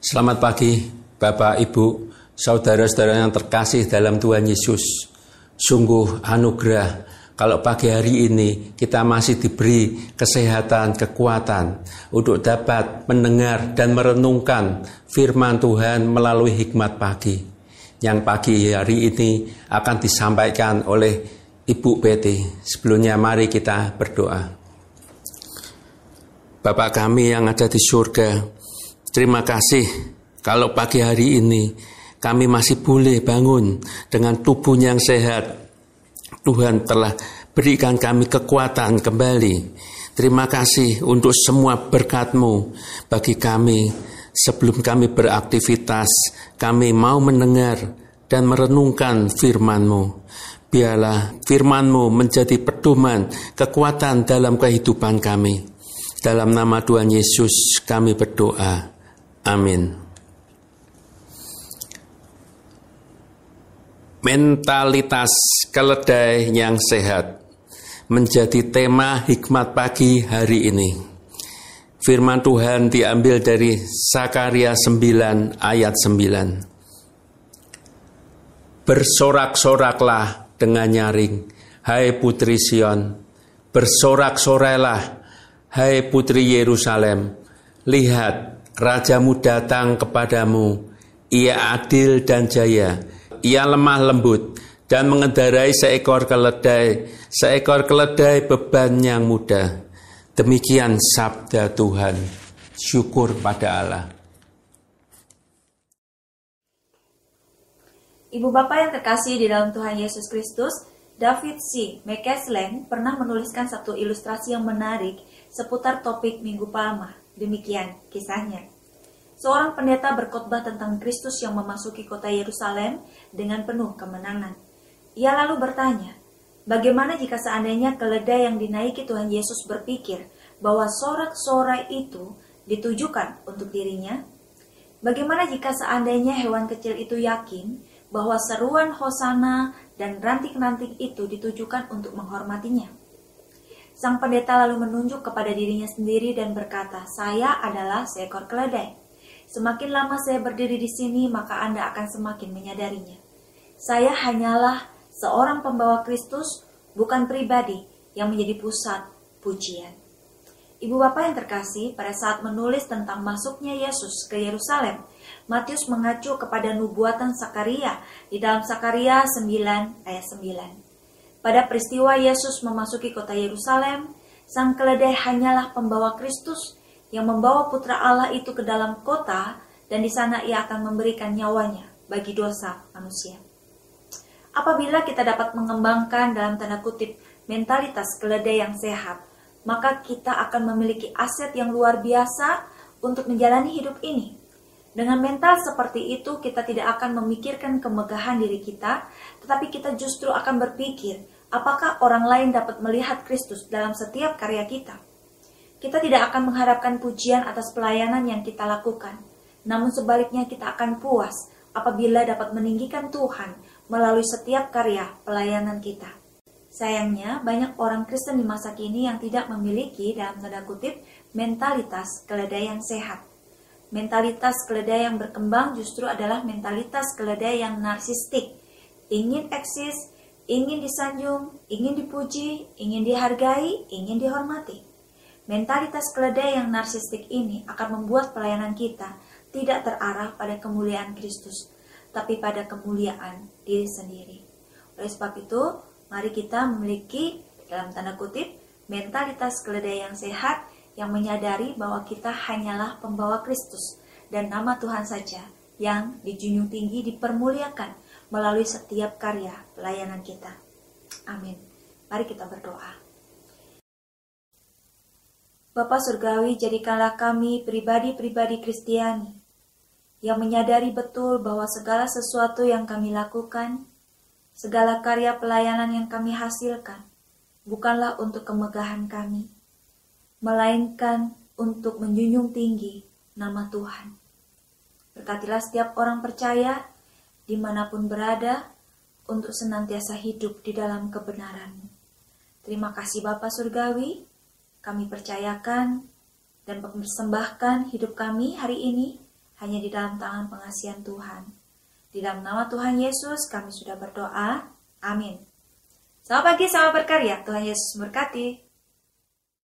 Selamat pagi, Bapak, Ibu, saudara-saudara yang terkasih dalam Tuhan Yesus. Sungguh anugerah kalau pagi hari ini kita masih diberi kesehatan, kekuatan untuk dapat mendengar dan merenungkan firman Tuhan melalui hikmat pagi. Yang pagi hari ini akan disampaikan oleh Ibu Betty. Sebelumnya mari kita berdoa. Bapa kami yang ada di surga, terima kasih kalau pagi hari ini kami masih boleh bangun dengan tubuh yang sehat. Tuhan telah berikan kami kekuatan kembali. Terima kasih untuk semua berkat-Mu bagi kami. Sebelum kami beraktivitas, kami mau mendengar dan merenungkan firman-Mu. Biarlah firman-Mu menjadi pedoman kekuatan dalam kehidupan kami. Dalam nama Tuhan Yesus kami berdoa. Amin. Mentalitas keledai yang sehat menjadi tema hikmat pagi hari ini. Firman Tuhan diambil dari Zakharia 9 ayat 9. Bersorak-soraklah dengan nyaring, hai putri Sion. Bersorak-sorailah, hai putri Yerusalem. Lihat, Rajamu datang kepadamu, ia adil dan jaya, ia lemah lembut dan mengendarai seekor keledai beban yang muda. Demikian sabda Tuhan, syukur pada Allah. Ibu Bapak yang terkasih di dalam Tuhan Yesus Kristus, David C. McClelland pernah menuliskan satu ilustrasi yang menarik seputar topik Minggu Palma. Demikian kisahnya. Seorang pendeta berkhotbah tentang Kristus yang memasuki kota Yerusalem dengan penuh kemenangan. Ia lalu bertanya, bagaimana jika seandainya keledai yang dinaiki Tuhan Yesus berpikir bahwa sorak-sorai itu ditujukan untuk dirinya? Bagaimana jika seandainya hewan kecil itu yakin bahwa seruan hosana dan ranting-ranting itu ditujukan untuk menghormatinya? Sang pendeta lalu menunjuk kepada dirinya sendiri dan berkata, saya adalah seekor keledai. Semakin lama saya berdiri di sini, maka Anda akan semakin menyadarinya. Saya hanyalah seorang pembawa Kristus, bukan pribadi yang menjadi pusat pujian. Ibu Bapak yang terkasih, pada saat menulis tentang masuknya Yesus ke Yerusalem, Matius mengacu kepada nubuatan Zakharia di dalam Zakharia 9 ayat 9. Pada peristiwa Yesus memasuki kota Yerusalem, sang keledai hanyalah pembawa Kristus yang membawa Putra Allah itu ke dalam kota dan di sana ia akan memberikan nyawanya bagi dosa manusia. Apabila kita dapat mengembangkan dalam tanda kutip mentalitas keledai yang sehat, maka kita akan memiliki aset yang luar biasa untuk menjalani hidup ini. Dengan mental seperti itu, kita tidak akan memikirkan kemegahan diri kita, tetapi kita justru akan berpikir, apakah orang lain dapat melihat Kristus dalam setiap karya kita. Kita tidak akan mengharapkan pujian atas pelayanan yang kita lakukan, namun sebaliknya kita akan puas apabila dapat meninggikan Tuhan melalui setiap karya pelayanan kita. Sayangnya, banyak orang Kristen di masa kini yang tidak memiliki, dalam tanda kutip, mentalitas keledai yang sehat. Mentalitas keledai yang berkembang justru adalah mentalitas keledai yang narsistik. Ingin eksis, ingin disanjung, ingin dipuji, ingin dihargai, ingin dihormati. Mentalitas keledai yang narsistik ini akan membuat pelayanan kita tidak terarah pada kemuliaan Kristus, tapi pada kemuliaan diri sendiri. Oleh sebab itu, mari kita memiliki, dalam tanda kutip, mentalitas keledai yang sehat, yang menyadari bahwa kita hanyalah pembawa Kristus dan nama Tuhan saja yang dijunjung tinggi, dipermuliakan melalui setiap karya pelayanan kita. Amin. Mari kita berdoa. Bapa Surgawi, jadikanlah kami pribadi-pribadi Kristiani yang menyadari betul bahwa segala sesuatu yang kami lakukan, segala karya pelayanan yang kami hasilkan, bukanlah untuk kemegahan kami, melainkan untuk menjunjung tinggi nama Tuhan. Berkatilah setiap orang percaya, dimanapun berada, untuk senantiasa hidup di dalam kebenaran. Terima kasih Bapa Surgawi, kami percayakan dan persembahkan hidup kami hari ini, hanya di dalam tangan pengasihan Tuhan. Di dalam nama Tuhan Yesus kami sudah berdoa. Amin. Selamat pagi, selamat berkarya. Tuhan Yesus berkati.